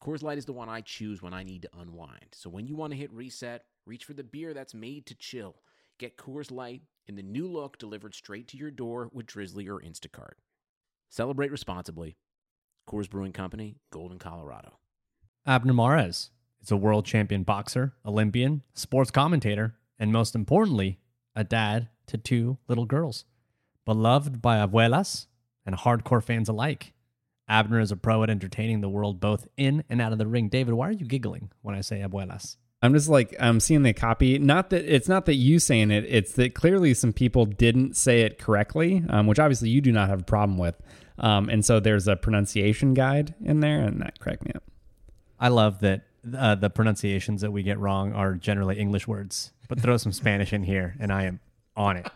Coors Light is the one I choose when I need to unwind. So when you want to hit reset, reach for the beer that's made to chill. Get Coors Light in the new look delivered straight to your door with Drizzly or Instacart. Celebrate responsibly. Coors Brewing Company, Golden, Colorado. Abner Mares is a world champion boxer, Olympian, sports commentator, and most importantly, a dad to two little girls. Beloved by abuelas and hardcore fans alike, Abner is a pro at entertaining the world both in and out of the ring. David, why are you giggling when I say abuelas? I'm just like, I'm seeing the copy. Not that it's not that you saying it. It's that clearly some people didn't say it correctly, which obviously you do not have a problem with. And so there's a pronunciation guide in there, and that cracked me up. I love that the pronunciations that we get wrong are generally English words, but throw some Spanish in here, and I am on it.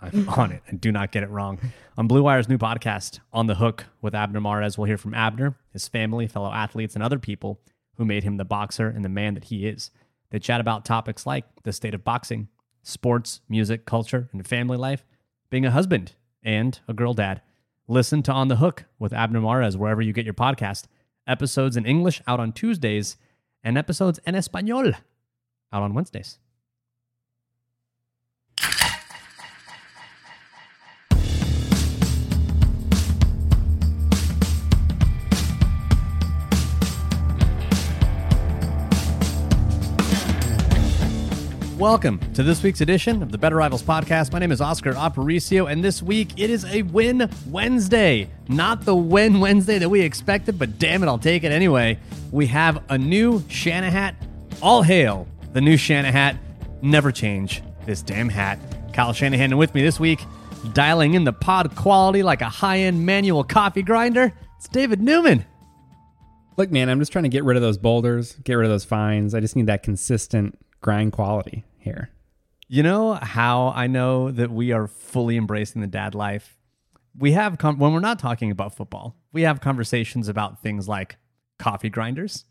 I'm on it and do not get it wrong. On Blue Wire's new podcast, On the Hook with Abner Mares, we'll hear from Abner, his family, fellow athletes, and other people who made him the boxer and the man that he is. They chat about topics like the state of boxing, sports, music, culture, and family life, being a husband and a girl dad. Listen to On the Hook with Abner Mares wherever you get your podcast. Episodes in English out on Tuesdays and episodes en español out on Wednesdays. Welcome to this week's edition of the Better Rivals Podcast. My name is Oscar Aparicio, and this week it is a Win Wednesday. Not the Win Wednesday that we expected, but damn it, I'll take it anyway. We have a new Shanahan. All hail the new Shanahan. Never change this damn hat. Kyle Shanahan with me this week, dialing in the pod quality like a high-end manual coffee grinder. It's David Newman. Look, man, I'm just trying to get rid of those boulders, get rid of those fines. I just need that consistent grind quality here. You know how I know that we are fully embracing the dad life? We have, when we're not talking about football, we have conversations about things like coffee grinders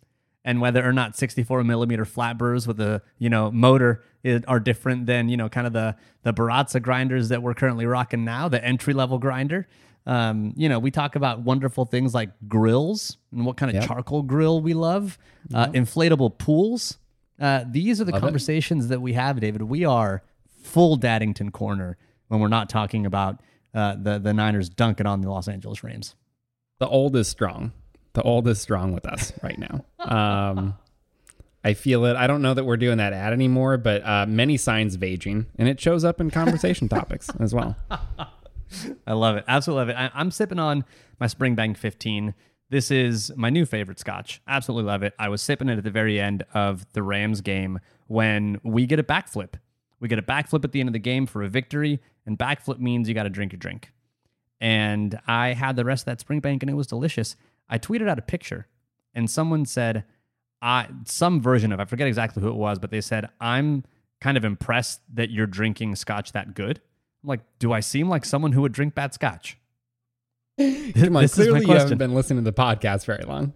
and whether or not 64 millimeter flat brewers with a, you know, motor are different than, you know, kind of the Baratza grinders that we're currently rocking now, the entry level grinder. You know, we talk about wonderful things like grills and what kind of charcoal grill we love, inflatable pools. These are the conversations that we have, David. We are full Daddington corner when we're not talking about the Niners dunking on the Los Angeles Rams. The old is strong. The old is strong with us right now. I feel it. I don't know that we're doing that ad anymore, but many signs of aging, and it shows up in conversation topics as well. I love it. Absolutely love it. I'm sipping on my Springbank 15. This is my new favorite scotch. Absolutely love it. I was sipping it at the very end of the Rams game when we get a backflip. We get a backflip at the end of the game for a victory, and backflip means you got to drink your drink. And I had the rest of that Springbank, and it was delicious. I tweeted out a picture, and someone said, some version of, I forget exactly who it was, but they said, I'm kind of impressed that you're drinking scotch that good. I'm like, do I seem like someone who would drink bad scotch? This clearly you haven't been listening to the podcast very long.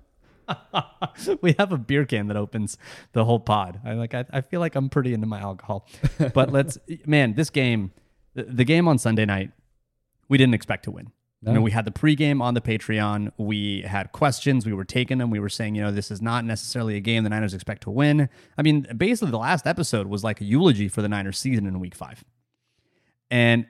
We have a beer can that opens the whole pod. I feel like I'm pretty into my alcohol. But this game, the game on Sunday night, we didn't expect to win. No. You know, we had the pregame on the Patreon. We had questions. We were taking them. We were saying, you know, this is not necessarily a game the Niners expect to win. I mean, basically the last episode was like a eulogy for the Niners season in week 5. And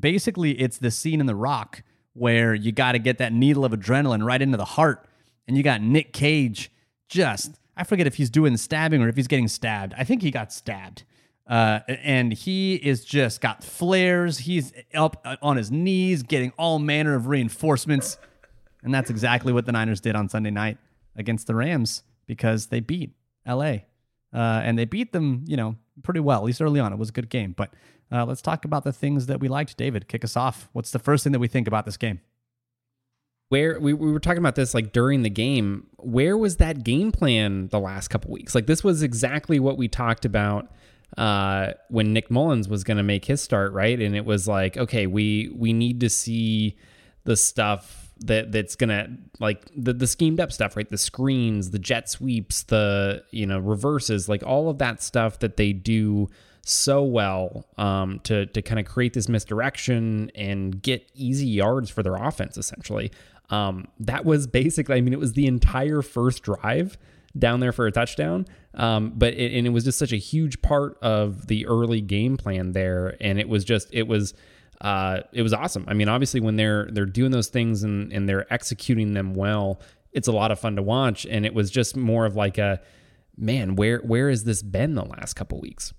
basically it's the scene in The Rock where you got to get that needle of adrenaline right into the heart. And you got Nick Cage just, I forget if he's doing stabbing or if he's getting stabbed. I think he got stabbed. And he is just got flares. He's up on his knees getting all manner of reinforcements. And that's exactly what the Niners did on Sunday night against the Rams because they beat L.A. And they beat them, you know, pretty well, at least early on. It was a good game. But let's talk about the things that we liked. David, kick us off. What's the first thing that we think about this game? where we were talking about this like during the game, where was that game plan the last couple weeks? Like this was exactly what we talked about when Nick Mullins was going to make his start, right? And it was like, okay, we need to see the stuff that's going to like the schemed up stuff, right? The screens, the jet sweeps, the, you know, reverses, like all of that stuff that they do so well to kind of create this misdirection and get easy yards for their offense, essentially. That was basically, I mean, it was the entire first drive down there for a touchdown. But it was just such a huge part of the early game plan there. And it was just, it was awesome. I mean, obviously when they're doing those things and they're executing them well, it's a lot of fun to watch. And it was just more of like a, man, where has this been the last couple weeks?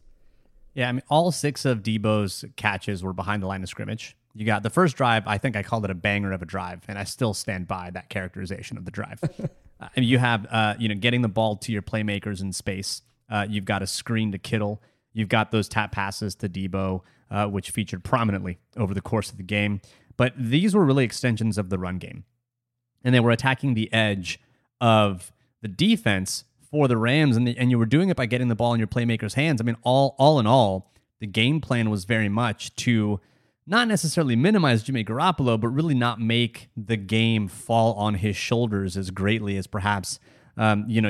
Yeah, I mean, all six of Debo's catches were behind the line of scrimmage. You got the first drive, I think I called it a banger of a drive, and I still stand by that characterization of the drive. And you have, getting the ball to your playmakers in space. You've got a screen to Kittle. You've got those tap passes to Debo, which featured prominently over the course of the game. But these were really extensions of the run game. And they were attacking the edge of the defense for the Rams, and you were doing it by getting the ball in your playmakers' hands. I mean, all in all, the game plan was very much to not necessarily minimize Jimmy Garoppolo, but really not make the game fall on his shoulders as greatly as perhaps you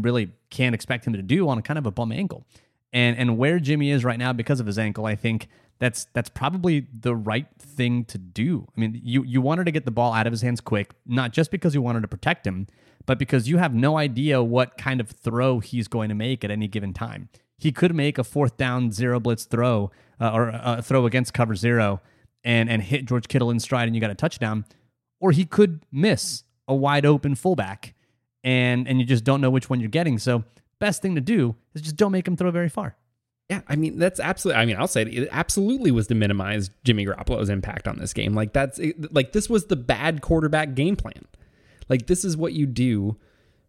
really can't expect him to do on a kind of a bum ankle. And where Jimmy is right now because of his ankle, I think that's probably the right thing to do. I mean, you wanted to get the ball out of his hands quick, not just because you wanted to protect him, but because you have no idea what kind of throw he's going to make at any given time. He could make a 4th down, zero blitz throw or a throw against cover zero and hit George Kittle in stride and you got a touchdown. Or he could miss a wide open fullback and you just don't know which one you're getting. So best thing to do is just don't make him throw very far. Yeah, I mean, that's absolutely, I mean, I'll say it absolutely was to minimize Jimmy Garoppolo's impact on this game. Like that's like this was the bad quarterback game plan. Like, this is what you do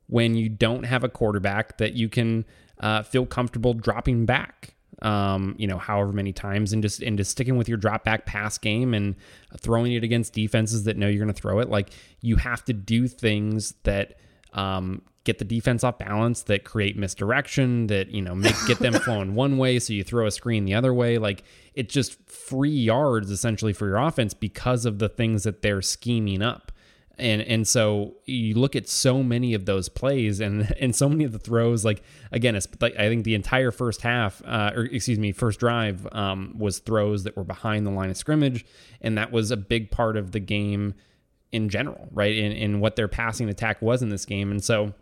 when you don't have a quarterback that you can feel comfortable dropping back, however many times, and just sticking with your drop back pass game and throwing it against defenses that know you're going to throw it. Like, you have to do things that get the defense off balance, that create misdirection, that, get them flowing one way. So you throw a screen the other way. Like, it's just free yards essentially for your offense because of the things that they're scheming up. And so you look at so many of those plays and so many of the throws, like, again, it's like, I think the entire first drive was throws that were behind the line of scrimmage. And that was a big part of the game in general, right? In what their passing attack was in this game. And so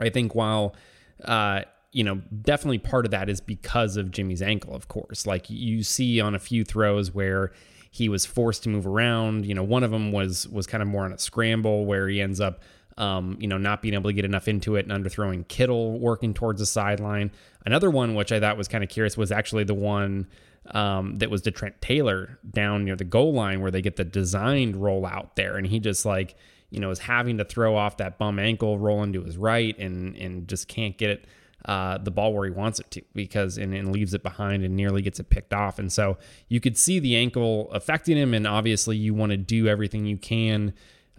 I think while, definitely part of that is because of Jimmy's ankle, of course, like you see on a few throws where he was forced to move around. One of them was kind of more on a scramble where he ends up, not being able to get enough into it and underthrowing Kittle, working towards the sideline. Another one, which I thought was kind of curious, was actually the one that was to Trent Taylor down near the goal line where they get the designed rollout there. And he just is having to throw off that bum ankle, rolling to his right and just can't get it. The ball where he wants it to because leaves it behind and nearly gets it picked off. And so you could see the ankle affecting him. And obviously you want to do everything you can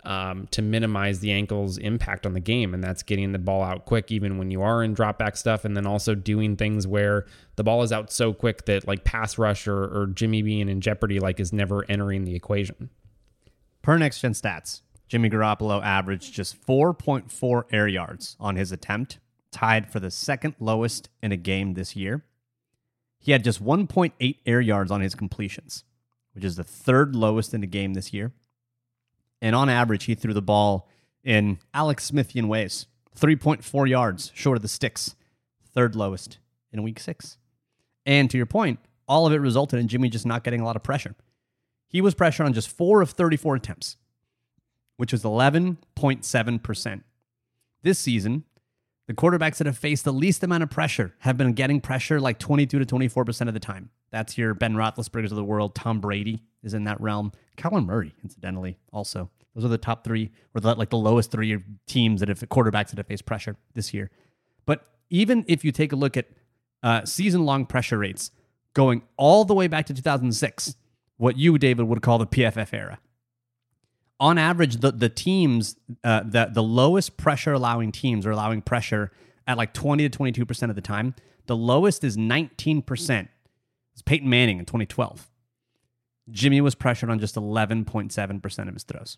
to minimize the ankle's impact on the game. And that's getting the ball out quick, even when you are in drop back stuff. And then also doing things where the ball is out so quick that like pass rush or Jimmy being in jeopardy, like is never entering the equation. Per Next Gen Stats, Jimmy Garoppolo averaged just 4.4 air yards on his attempt, tied for the second lowest in a game this year. He had just 1.8 air yards on his completions, which is the third lowest in a game this year. And on average, he threw the ball in Alex Smithian ways, 3.4 yards short of the sticks, third lowest in week 6. And to your point, all of it resulted in Jimmy just not getting a lot of pressure. He was pressured on just 4 of 34 attempts, which was 11.7%. This season, the quarterbacks that have faced the least amount of pressure have been getting pressure like 22 to 24% of the time. That's your Ben Roethlisberger's of the world. Tom Brady is in that realm. Kyler Murray, incidentally, also. Those are the top three, or the lowest three teams that have quarterbacks that have faced pressure this year. But even if you take a look at season-long pressure rates going all the way back to 2006, what you, David, would call the PFF era, on average, the teams, the lowest pressure allowing teams are allowing pressure at like 20 to 22% of the time. The lowest is 19%. It's Peyton Manning in 2012. Jimmy was pressured on just 11.7% of his throws.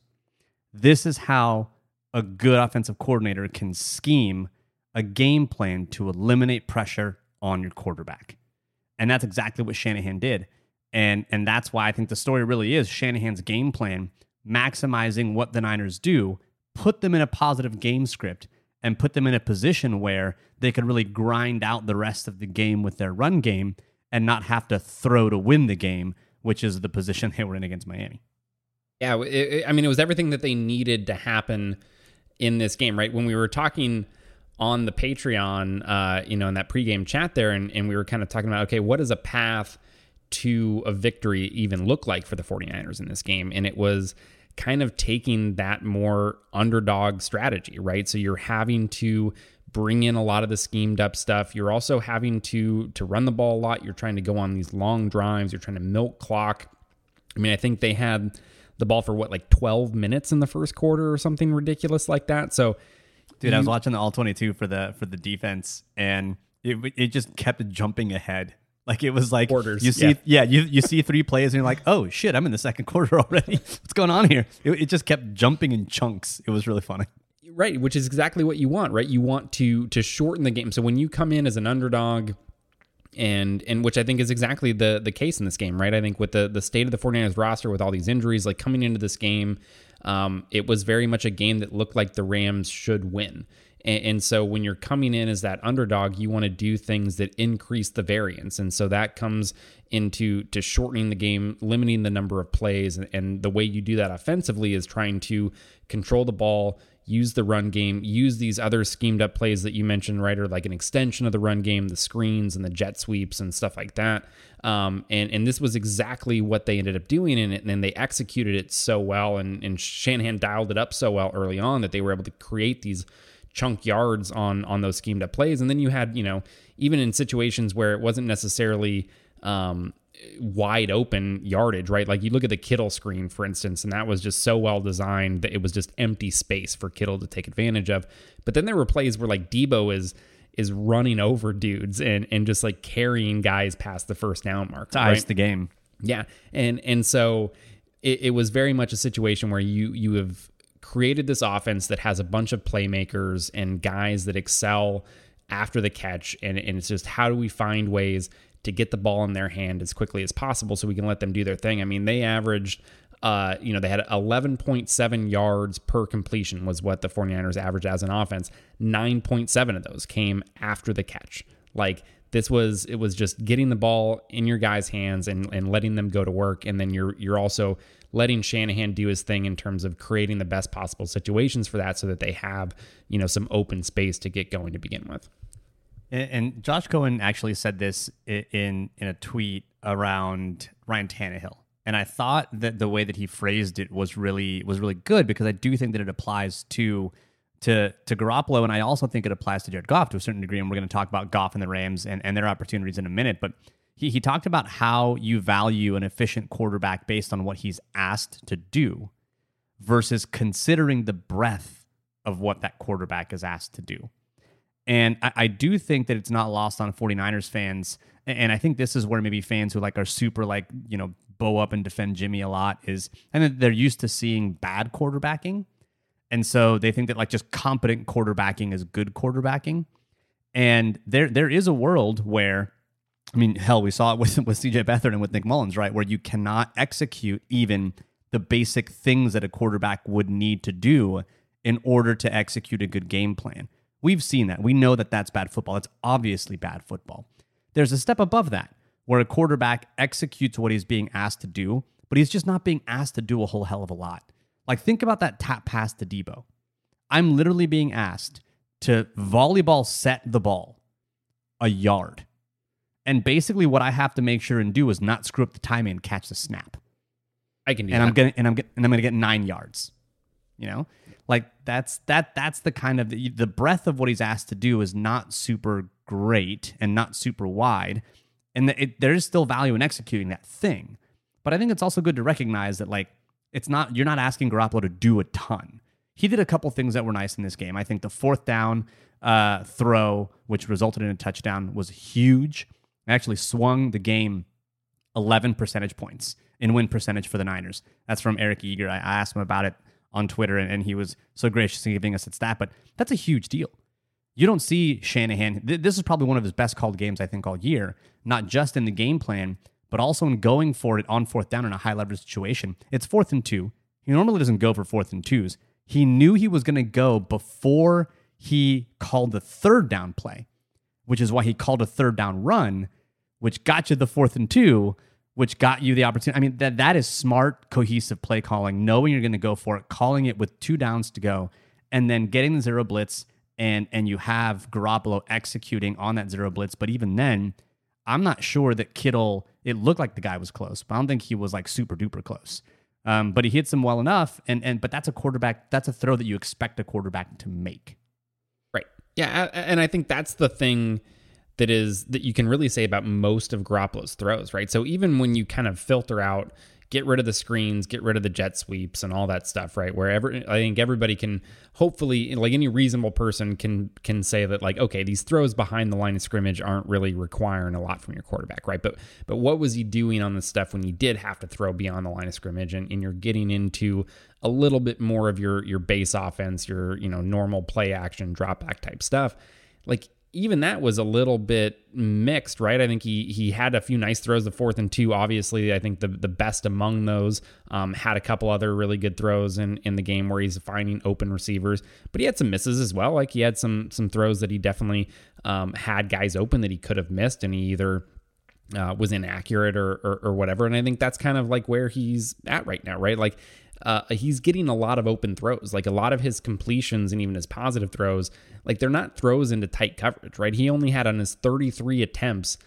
This is how a good offensive coordinator can scheme a game plan to eliminate pressure on your quarterback. And that's exactly what Shanahan did. And that's why I think the story really is Shanahan's game plan, maximizing what the Niners do, put them in a positive game script, and put them in a position where they could really grind out the rest of the game with their run game and not have to throw to win the game, which is the position they were in against Miami. Yeah, it was everything that they needed to happen in this game, right? When we were talking on the Patreon, in that pregame chat there, and we were kind of talking about, okay, what is a path to a victory even look like for the 49ers in this game? And it was kind of taking that more underdog strategy, right? So you're having to bring in a lot of the schemed up stuff. You're also having to run the ball a lot. You're trying to go on these long drives. You're trying to milk clock. I mean, I think they had the ball for 12 minutes in the first quarter or something ridiculous like that. So dude, I was watching the All-22 for the defense, and it just kept jumping ahead. Like it was like quarters, you see, you see three plays and you're like, oh shit, I'm in the second quarter already. What's going on here? It just kept jumping in chunks. It was really funny, right? Which is exactly what you want, right? You want to shorten the game. So when you come in as an underdog, and which I think is exactly the case in this game, right? I think with the state of the 49ers roster, with all these injuries, like coming into this game, it was very much a game that looked like the Rams should win. And so when you're coming in as that underdog, you want to do things that increase the variance. And so that comes into shortening the game, limiting the number of plays. And the way you do that offensively is trying to control the ball, use the run game, use these other schemed up plays that you mentioned, right? Or like an extension of the run game, the screens and the jet sweeps and stuff like that. And this was exactly what they ended up doing in it. And then they executed it so well. And Shanahan dialed it up so well early on that they were able to create these chunk yards on those schemed up plays. And then you had, even in situations where it wasn't necessarily wide open yardage, right? Like you look at the Kittle screen, for instance, and that was just so well designed that it was just empty space for Kittle to take advantage of. But then there were plays where like Debo is running over dudes and just like carrying guys past the first down mark. To ice the game. Yeah. And so it was very much a situation where you have created this offense that has a bunch of playmakers and guys that excel after the catch. And it's just, how do we find ways to get the ball in their hand as quickly as possible so we can let them do their thing? I mean, they averaged, they had 11.7 yards per completion was what the 49ers averaged as an offense. 9.7 of those came after the catch. Like it was just getting the ball in your guys' hands and letting them go to work. And then you're also letting Shanahan do his thing in terms of creating the best possible situations for that so that they have, some open space to get going to begin with. And Josh Cohen actually said this in a tweet around Ryan Tannehill. And I thought that the way that he phrased it was really good, because I do think that it applies to Garoppolo, and I also think it applies to Jared Goff to a certain degree, and we're going to talk about Goff and the Rams and their opportunities in a minute, but he talked about how you value an efficient quarterback based on what he's asked to do versus considering the breadth of what that quarterback is asked to do. And I do think that it's not lost on 49ers fans, and I think this is where maybe fans who are super bow up and defend Jimmy a lot is, and they're used to seeing bad quarterbacking. And so they think that just competent quarterbacking is good quarterbacking. And there is a world where, I mean, hell, we saw it with CJ Beathard and with Nick Mullins, right? Where you cannot execute even the basic things that a quarterback would need to do in order to execute a good game plan. We've seen that. We know that that's bad football. It's obviously bad football. There's a step above that where a quarterback executes what he's being asked to do, but he's just not being asked to do a whole hell of a lot. Think about that tap pass to Debo. I'm literally being asked to volleyball set the ball a yard. And basically what I have to make sure and do is not screw up the timing and catch the snap. I can do that. I'm going to get 9 yards. That's the kind of the breadth of what he's asked to do is not super great and not super wide. And there is still value in executing that thing. But I think it's also good to recognize that It's not, you're not asking Garoppolo to do a ton. He did a couple things that were nice in this game. I think the fourth down throw, which resulted in a touchdown, was huge. It actually swung the game 11 percentage points in win percentage for the Niners. That's from Eric Eager. I asked him about it on Twitter, and he was so gracious in giving us its stat, but that's a huge deal. You don't see Shanahan. This is probably one of his best called games, I think, all year, not just in the game plan, but also in going for it on fourth down in a high leverage situation. It's 4th and 2. He normally doesn't go for 4th and 2s. He knew he was going to go before he called the third down play, which is why he called a third down run, which got you the 4th and 2, which got you the opportunity. I mean, that is smart, cohesive play calling, knowing you're going to go for it, calling it with 2 downs to go, and then getting the zero blitz, and you have Garoppolo executing on that zero blitz. But even then, I'm not sure that Kittle, it looked like the guy was close, but I don't think he was like super duper close. But he hits him well enough. But that's a quarterback. That's a throw that you expect a quarterback to make. Right. Yeah. And I think that's the thing that you can really say about most of Garoppolo's throws, right? So even when you kind of filter out, get rid of the screens, get rid of the jet sweeps and all that stuff, right? Wherever, I think everybody can hopefully, like any reasonable person can say that, like, okay, these throws behind the line of scrimmage aren't really requiring a lot from your quarterback, right? But what was he doing on the stuff when you did have to throw beyond the line of scrimmage, and you're getting into a little bit more of your base offense, your, you know, normal play action, drop back type stuff? Like, even that was a little bit mixed, right? I think he had a few nice throws, the 4th and 2. Obviously, I think the best among those, had a couple other really good throws in the game where he's finding open receivers, but he had some misses as well. Like, he had some throws that he definitely had guys open that he could have missed, and he either was inaccurate or whatever. And I think that's kind of like where he's at right now, right? Like, he's getting a lot of open throws. Like, a lot of his completions and even his positive throws, like, they're not throws into tight coverage, right? He only had on his 33 attempts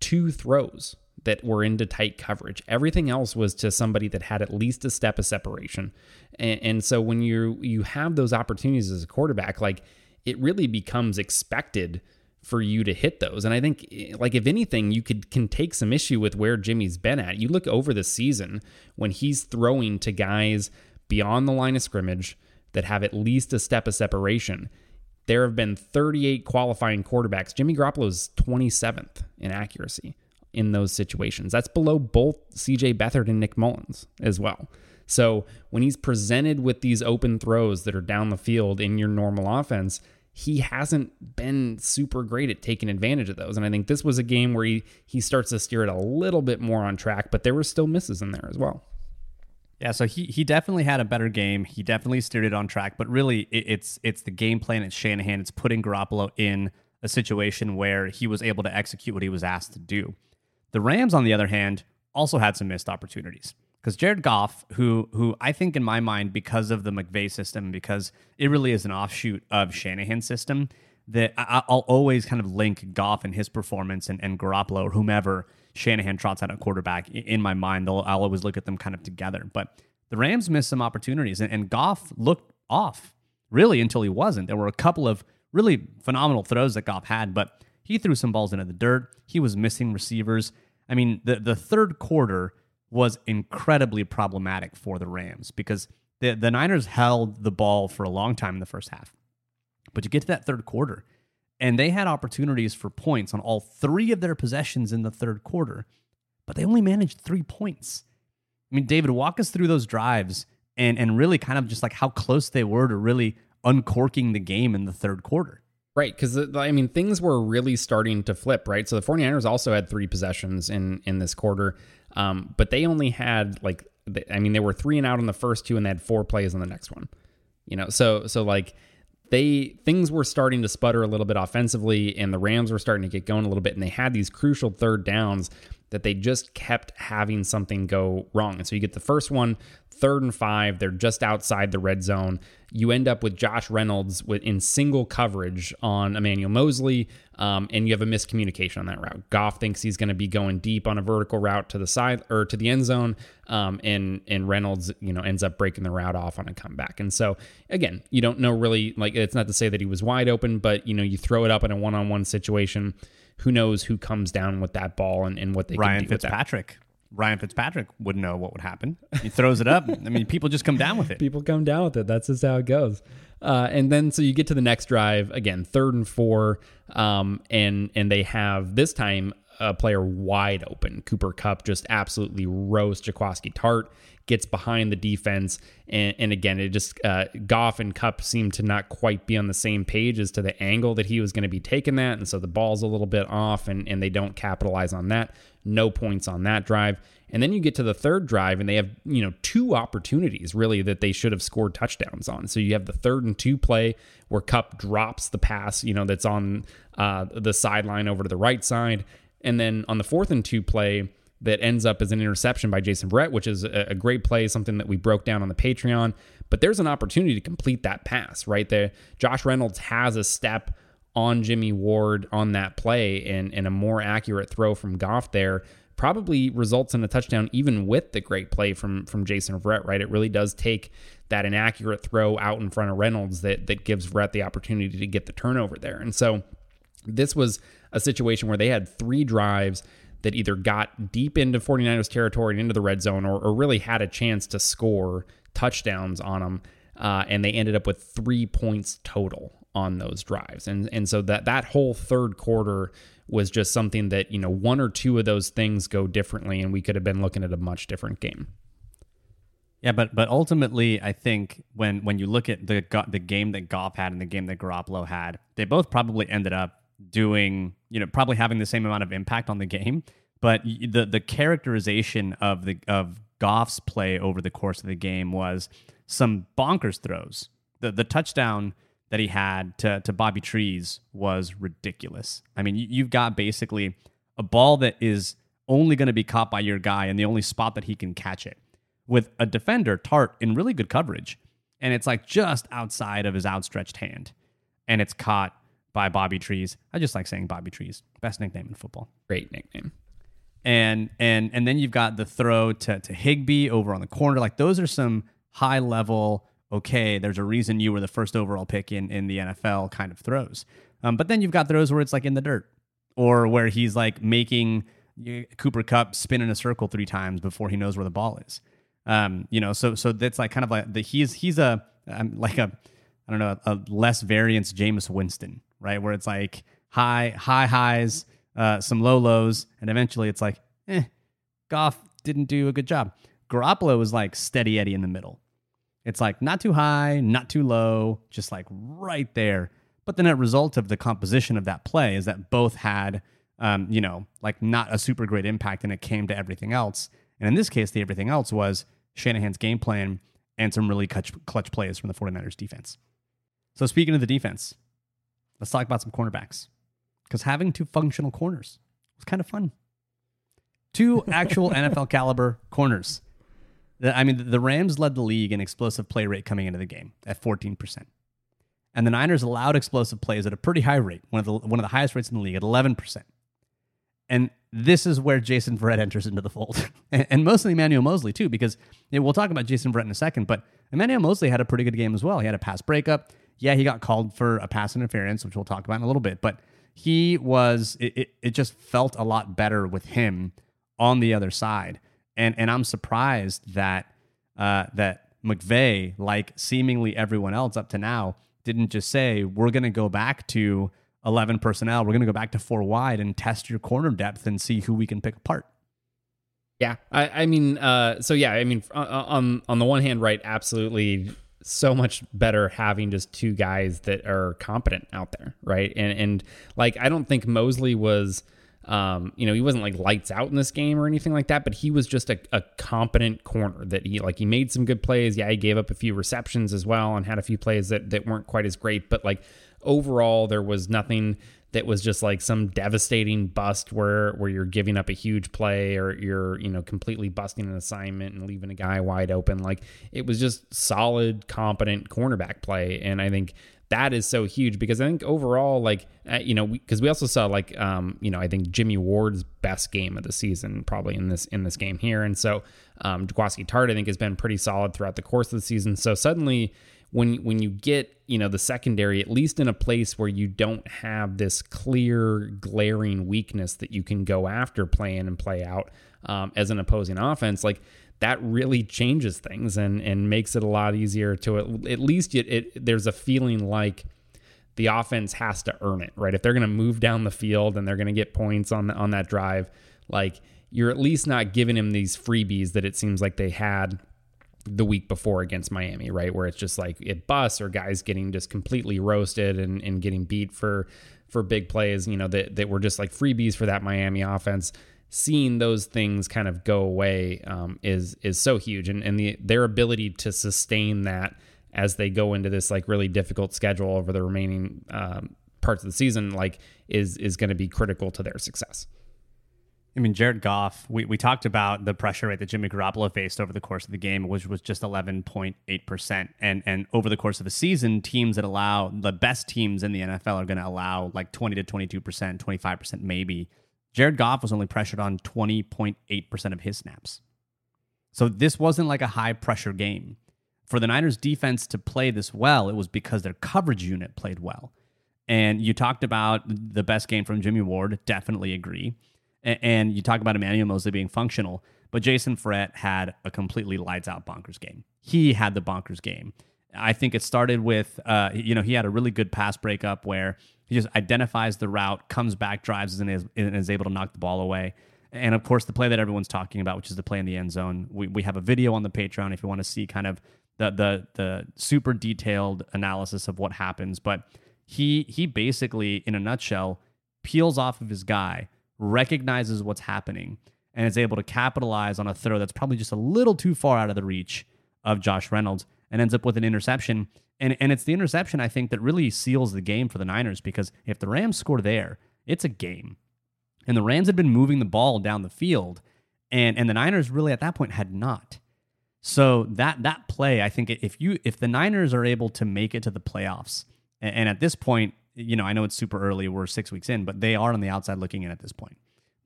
2 throws that were into tight coverage. Everything else was to somebody that had at least a step of separation. And so when you have those opportunities as a quarterback, like, it really becomes expected for you to hit those. And I think, like, if anything, you can take some issue with where Jimmy's been at. You look over the season when he's throwing to guys beyond the line of scrimmage that have at least a step of separation. There have been 38 qualifying quarterbacks. Jimmy Garoppolo is 27th in accuracy in those situations. That's below both CJ Beathard and Nick Mullins as well. So when he's presented with these open throws that are down the field in your normal offense, he hasn't been super great at taking advantage of those. And I think this was a game where he starts to steer it a little bit more on track, but there were still misses in there as well. Yeah, so he definitely had a better game. He definitely steered it on track, but really it's the game plan. It's Shanahan. It's putting Garoppolo in a situation where he was able to execute what he was asked to do. The Rams, on the other hand, also had some missed opportunities. Because Jared Goff, who I think in my mind, because of the McVay system, because it really is an offshoot of Shanahan's system, that I'll always kind of link Goff and his performance and Garoppolo or whomever Shanahan trots out at quarterback in my mind. I'll always look at them kind of together. But the Rams missed some opportunities, and Goff looked off, really, until he wasn't. There were a couple of really phenomenal throws that Goff had, but he threw some balls into the dirt. He was missing receivers. I mean, the third quarter was incredibly problematic for the Rams because the Niners held the ball for a long time in the first half. But you get to that third quarter, and they had opportunities for points on all 3 of their possessions in the third quarter, but they only managed 3 points. I mean, David, walk us through those drives and really kind of just like how close they were to really uncorking the game in the third quarter. Right, because, I mean, things were really starting to flip, right? So the 49ers also had 3 possessions in this quarter, but they only had, like, I mean, they were 3 and out on the first 2, and they had 4 plays on the next one. You know, so like, things were starting to sputter a little bit offensively, and the Rams were starting to get going a little bit, and they had these crucial third downs that they just kept having something go wrong. And so you get the first one, 3rd and 5, they're just outside the red zone. You end up with Josh Reynolds in single coverage on Emmanuel Moseley, and you have a miscommunication on that route. Goff thinks he's going to be going deep on a vertical route to the side or to the end zone, and Reynolds, you know, ends up breaking the route off on a comeback. And so again, you don't know really, like, it's not to say that he was wide open, but, you know, you throw it up in a one-on-one situation. Who knows who comes down with that ball and what they can do with that. Ryan Fitzpatrick. Ryan Fitzpatrick wouldn't know what would happen. He throws it up. I mean, people just come down with it. People come down with it. That's just how it goes. And then so you get to the next drive, again, 3rd and 4, and they have this time a player wide open. Cooper Kupp just absolutely roasts Jaquiski Tartt, gets behind the defense, and again, it just Goff and Kupp seemed to not quite be on the same page as to the angle that he was going to be taking that, and so the ball's a little bit off, and they don't capitalize on that. No points on that drive. And then you get to the 3rd drive, and they have, you know, 2 opportunities really that they should have scored touchdowns on. So you have the 3rd and 2 play where Kupp drops the pass, you know, that's on the sideline over to the right side. And then on the 4th and 2 play that ends up as an interception by Jason Verrett, which is a great play, something that we broke down on the Patreon. But there's an opportunity to complete that pass right there. Josh Reynolds has a step on Jimmy Ward on that play, and a more accurate throw from Goff there probably results in a touchdown, even with the great play from Jason Verrett, right? It really does take that inaccurate throw out in front of Reynolds that gives Verrett the opportunity to get the turnover there. And so this was a situation where they had 3 drives that either got deep into 49ers territory and into the red zone, or really had a chance to score touchdowns on them. And they ended up with 3 points total on those drives. And so that whole 3rd quarter was just something that, you know, 1 or 2 of those things go differently, and we could have been looking at a much different game. Yeah, but ultimately, I think when you look at the game that Goff had and the game that Garoppolo had, they both probably ended up doing, you know, probably having the same amount of impact on the game, but the characterization of Goff's play over the course of the game was some bonkers throws. The touchdown that he had to Bobby Trees was ridiculous. I mean, you've got basically a ball that is only going to be caught by your guy, and the only spot that he can catch it, with a defender, Tartt, in really good coverage, and it's like just outside of his outstretched hand, and it's caught by Bobby Trees. I just like saying Bobby Trees. Best nickname in football. Great nickname. And then you've got the throw to Higbee over on the corner. Like, those are some high level, okay, there's a reason you were the first overall pick in the NFL kind of throws. But then you've got throws where it's like in the dirt, or where he's like making Cooper Kupp spin in a circle 3 times before he knows where the ball is. You know, so that's like kind of like he's a less variance Jameis Winston, right? Where it's like high highs, some low lows, and eventually it's like, Goff didn't do a good job. Garoppolo was like steady Eddie in the middle. It's like not too high, not too low, just like right there. But the net result of the composition of that play is that both had, you know, like not a super great impact, and it came to everything else. And in this case, the everything else was Shanahan's game plan and some really clutch plays from the 49ers defense. So speaking of the defense, let's talk about some cornerbacks, because having 2 functional corners was kind of fun. 2 actual NFL caliber corners. I mean, the Rams led the league in explosive play rate coming into the game at 14%. And the Niners allowed explosive plays at a pretty high rate, one of the highest rates in the league at 11%. And this is where Jason Verrett enters into the fold. And mostly Emmanuel Moseley, too, because, you know, we'll talk about Jason Verrett in a second, but Emmanuel Moseley had a pretty good game as well. He had a pass breakup. Yeah, he got called for a pass interference, which we'll talk about in a little bit, but he was, it just felt a lot better with him on the other side. And I'm surprised that McVay, like seemingly everyone else up to now, didn't just say, we're going to go back to 11 personnel. We're going to go back to 4 wide and test your corner depth and see who we can pick apart. Yeah. I mean, on the one hand, right, absolutely so much better having just 2 guys that are competent out there, right? And like, I don't think Moseley was... you know, he wasn't like lights out in this game or anything like that, but he was just a competent corner that he made some good plays. Yeah, he gave up a few receptions as well and had a few plays that weren't quite as great, but like overall there was nothing that was just like some devastating bust where you're giving up a huge play or you're, you know, completely busting an assignment and leaving a guy wide open. Like, it was just solid, competent cornerback play. And I think that is so huge, because I think overall, like, you know, because we also saw, like, you know, I think Jimmy Ward's best game of the season probably in this game here. And so Jaquiski Tartt, I think, has been pretty solid throughout the course of the season. So suddenly when you get, you know, the secondary, at least in a place where you don't have this clear, glaring weakness that you can go after, play in and play out as an opposing offense, like that really changes things and makes it a lot easier to at least there's a feeling like the offense has to earn it, right? If they're going to move down the field and they're going to get points on that drive, like you're at least not giving him these freebies that it seems like they had the week before against Miami, right? Where it's just like it busts or guys getting just completely roasted and getting beat for big plays, you know, that were just like freebies for that Miami offense. Seeing those things kind of go away is so huge. And their ability to sustain that as they go into this like really difficult schedule over the remaining parts of the season, like is going to be critical to their success. I mean, Jared Goff, we talked about the pressure rate that Jimmy Garoppolo faced over the course of the game, which was just 11.8%. And over the course of a season, teams that allow, the best teams in the NFL are going to allow like 20 to 22%, 25% maybe. Jared Goff was only pressured on 20.8% of his snaps. So this wasn't like a high pressure game. For the Niners defense to play this well, it was because their coverage unit played well. And you talked about the best game from Jimmy Ward, definitely agree. And you talk about Emmanuel Moseley being functional, but Jason Verrett had a completely lights out bonkers game. He had the bonkers game. I think it started with, he had a really good pass breakup where he just identifies the route, comes back, drives, and is able to knock the ball away. And of course, the play that everyone's talking about, which is the play in the end zone. We have a video on the Patreon if you want to see kind of the super detailed analysis of what happens. But he basically, in a nutshell, peels off of his guy, recognizes what's happening, and is able to capitalize on a throw that's probably just a little too far out of the reach of Josh Reynolds and ends up with an interception. And it's the interception, I think, that really seals the game for the Niners, because if the Rams score there, it's a game. And the Rams had been moving the ball down the field, and the Niners really at that point had not. So that play, I think, if the Niners are able to make it to the playoffs, and at this point, you know, I know it's super early, we're 6 weeks in, but they are on the outside looking in at this point.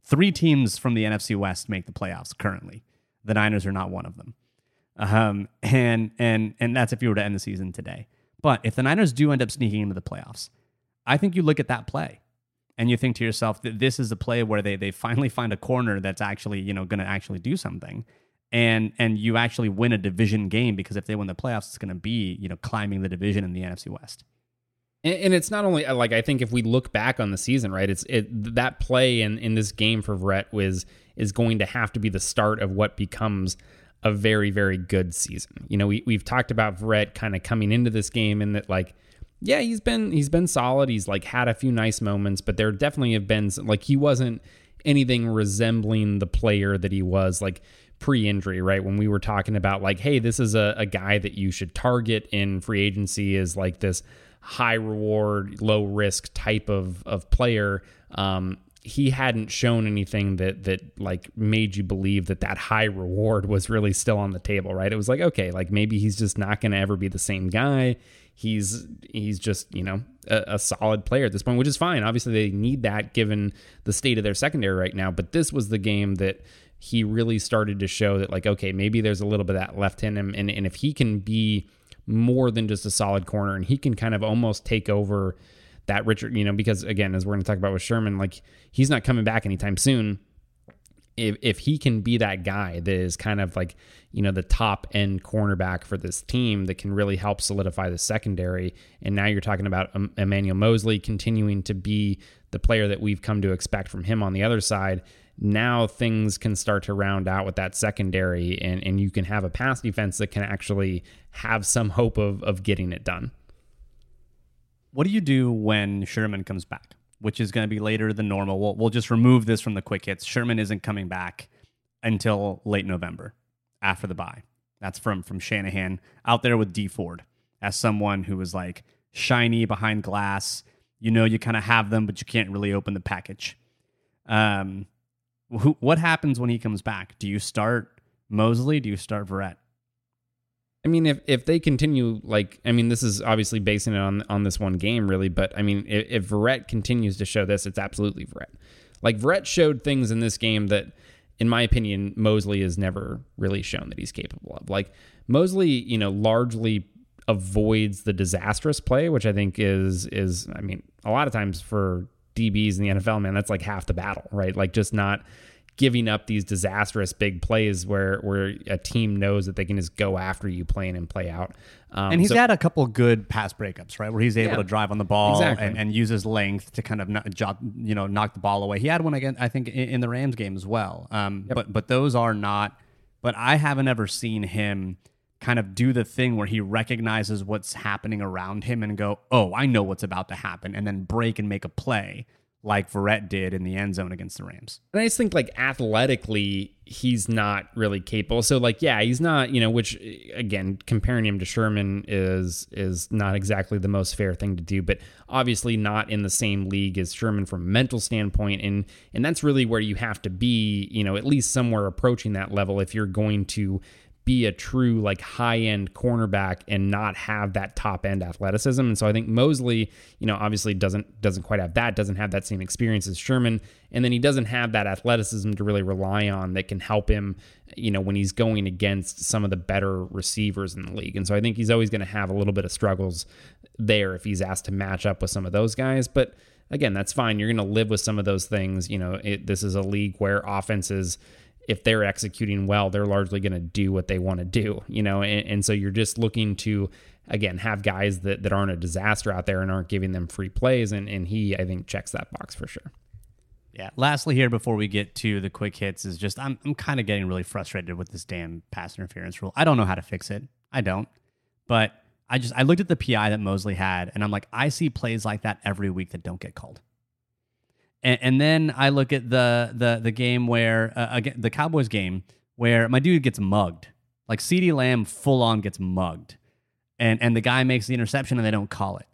3 teams from the NFC West make the playoffs currently. The Niners are not one of them. And that's if you were to end the season today. But if the Niners do end up sneaking into the playoffs, I think you look at that play and you think to yourself that this is a play where they finally find a corner that's actually, you know, going to actually do something. And you actually win a division game, because if they win the playoffs, it's going to be, you know, climbing the division in the NFC West. And it's not only like, I think if we look back on the season, right, it's that play in this game for Verrett is going to have to be the start of what becomes a very, very good season. You know, we've talked about Verrett kind of coming into this game and that, like, yeah, he's been solid. He's like had a few nice moments, but there definitely have been some, like, he wasn't anything resembling the player that he was like pre-injury, right? When we were talking about like, hey, this is a guy that you should target in free agency is like this high reward, low risk type of player. He hadn't shown anything that like made you believe that high reward was really still on the table, right? It was like, okay, like maybe he's just not going to ever be the same guy. He's just, you know, a solid player at this point, which is fine. Obviously they need that given the state of their secondary right now, but this was the game that he really started to show that like, okay, maybe there's a little bit of that left in him. And if he can be more than just a solid corner, and he can kind of almost take over that Richard, you know, because again, as we're going to talk about with Sherman, like he's not coming back anytime soon. If he can be that guy that is kind of like, you know, the top end cornerback for this team that can really help solidify the secondary. And now you're talking about Emmanuel Moseley continuing to be the player that we've come to expect from him on the other side. Now things can start to round out with that secondary, and you can have a pass defense that can actually have some hope of getting it done. What do you do when Sherman comes back, which is going to be later than normal? We'll just remove this from the quick hits. Sherman isn't coming back until late November after the bye. That's from Shanahan out there with D Ford as someone who was like shiny behind glass. You know, you kind of have them, but you can't really open the package. What happens when he comes back? Do you start Moseley? Do you start Verrett? I mean, if they continue, like, I mean, this is obviously basing it on this one game, really, but I mean, if Verrett continues to show this, it's absolutely Verrett. Like, Verrett showed things in this game that, in my opinion, Moseley has never really shown that he's capable of. Like, Moseley, you know, largely avoids the disastrous play, which I think is, I mean, a lot of times for DBs in the NFL, man, that's like half the battle, right? Like just not giving up these disastrous big plays where a team knows that they can just go after you play in and play out. And he's had a couple good pass breakups, right? Where he's able to drive on the ball and use his length to kind of knock the ball away. He had one again, I think, in the Rams game as well. But those are not, but I haven't ever seen him kind of do the thing where he recognizes what's happening around him and go, oh, I know what's about to happen, and then break and make a play like Verrett did in the end zone against the Rams. And I just think, like, athletically, he's not really capable. So, like, yeah, he's not, you know, which, again, comparing him to Sherman is not exactly the most fair thing to do, but obviously not in the same league as Sherman from a mental standpoint. And that's really where you have to be, you know, at least somewhere approaching that level if you're going to be a true, like, high-end cornerback and not have that top-end athleticism. And so I think Moseley, you know, obviously doesn't quite have that, doesn't have that same experience as Sherman, and then he doesn't have that athleticism to really rely on that can help him, you know, when he's going against some of the better receivers in the league. And so I think he's always going to have a little bit of struggles there if he's asked to match up with some of those guys. But again, that's fine. You're going to live with some of those things. You know, this is a league where offenses, if they're executing well, they're largely going to do what they want to do, you know? And so you're just looking to, again, have guys that aren't a disaster out there and aren't giving them free plays. And he, I think, checks that box for sure. Yeah. Lastly here, before we get to the quick hits, is just, I'm kind of getting really frustrated with this damn pass interference rule. I don't know how to fix it. I don't, but I looked at the PI that Moseley had, and I'm like, I see plays like that every week that don't get called. And then I look at the game where, again, the Cowboys game, where my dude gets mugged. Like, CeeDee Lamb full on gets mugged. And the guy makes the interception and they don't call it.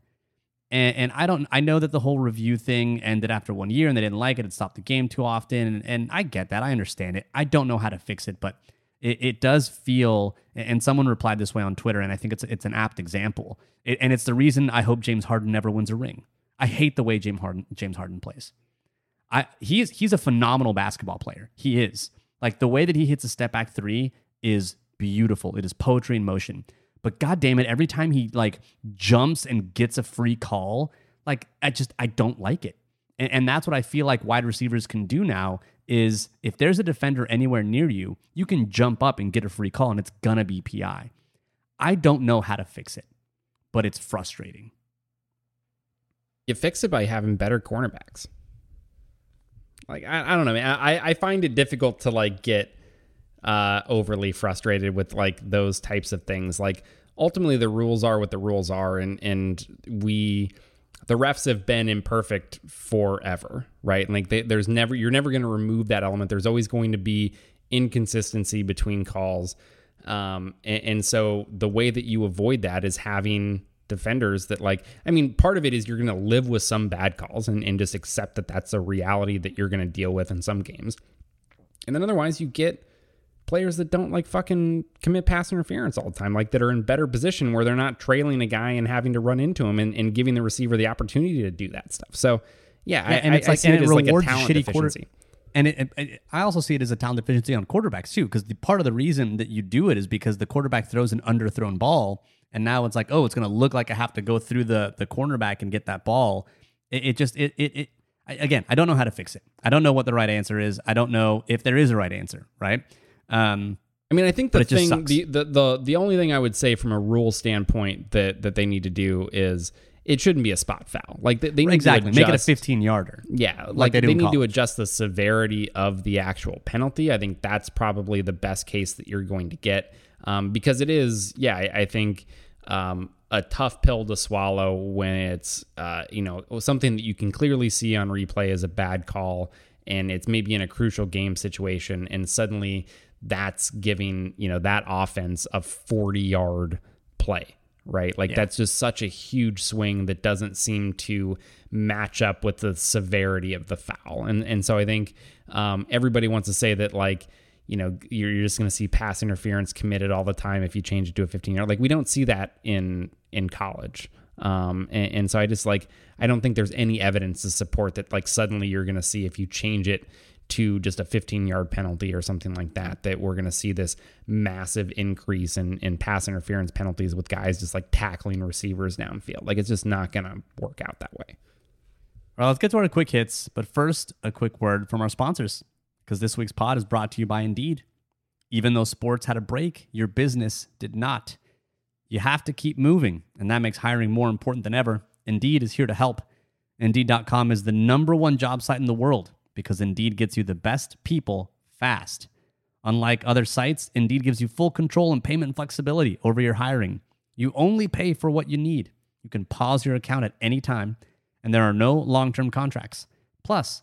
And I know that the whole review thing ended after 1 year and they didn't like it. It stopped the game too often. And I get that. I understand it. I don't know how to fix it, but it does feel, and someone replied this way on Twitter, and I think it's an apt example. And it's the reason I hope James Harden never wins a ring. I hate the way James Harden plays. He's a phenomenal basketball player. He is. Like, the way that he hits a step back three is beautiful. It is poetry in motion. But God damn it, every time he, like, jumps and gets a free call, like, I don't like it. And that's what I feel like wide receivers can do now, is if there's a defender anywhere near you, you can jump up and get a free call, and it's gonna be PI. I don't know how to fix it, but it's frustrating. You fix it by having better cornerbacks. Like, I don't know, man. I find it difficult to, like, get overly frustrated with, like, those types of things. Like, ultimately, the rules are what the rules are, and the refs have been imperfect forever, right? And, like, you're never going to remove that element. There's always going to be inconsistency between calls, and so the way that you avoid that is having defenders that, like, I mean, part of it is you're going to live with some bad calls and just accept that that's a reality that you're going to deal with in some games. And then otherwise you get players that don't, like, fucking commit pass interference all the time, like, that are in better position where they're not trailing a guy and having to run into him and giving the receiver the opportunity to do that stuff. So yeah, and it's like, it rewards shitty deficiency. And I also see it as a talent deficiency on quarterbacks too, because part of the reason that you do it is because the quarterback throws an underthrown ball. And now it's like, oh, it's going to look like I have to go through the cornerback and get that ball. Again, I don't know how to fix it. I don't know what the right answer is. I don't know if there is a right answer, right? I mean, I think the only thing I would say from a rule standpoint that they need to do is it shouldn't be a spot foul. Like, they need to make it a 15-yarder. Yeah, like they need to adjust the severity of the actual penalty. I think that's probably the best case that you're going to get. Because it is, yeah, I think a tough pill to swallow when it's, you know, something that you can clearly see on replay is a bad call, and it's maybe in a crucial game situation, and suddenly that's giving, you know, that offense a 40-yard play, right? Like, that's just such a huge swing that doesn't seem to match up with the severity of the foul. And so I think everybody wants to say that, like, you know, you're just going to see pass interference committed all the time if you change it to a 15-yard. Like, we don't see that in college. And so I just, like, I don't think there's any evidence to support that, like, suddenly you're going to see if you change it to just a 15-yard penalty or something like that, that we're going to see this massive increase in pass interference penalties with guys just like tackling receivers downfield. Like, it's just not going to work out that way. All right, let's get to our quick hits, but first, a quick word from our sponsors, because this week's pod is brought to you by Indeed. Even though sports had a break, your business did not. You have to keep moving, and that makes hiring more important than ever. Indeed is here to help. Indeed.com is the #1 job site in the world, because Indeed gets you the best people fast. Unlike other sites, Indeed gives you full control and payment flexibility over your hiring. You only pay for what you need. You can pause your account at any time, and there are no long-term contracts. Plus,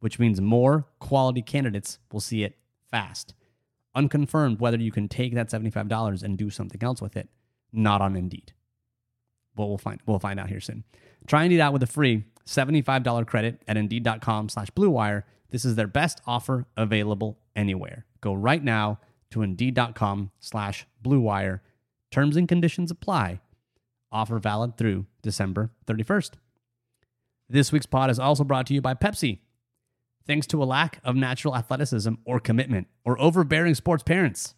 which means more quality candidates will see it fast. Unconfirmed whether you can take that $75 and do something else with it, not on Indeed. But we'll find out here soon. Try Indeed out with a free $75 credit at Indeed.com/BlueWire. This is their best offer available anywhere. Go right now to Indeed.com/BlueWire. Terms and conditions apply. Offer valid through December 31st. This week's pod is also brought to you by Pepsi. Thanks to a lack of natural athleticism or commitment or overbearing sports parents,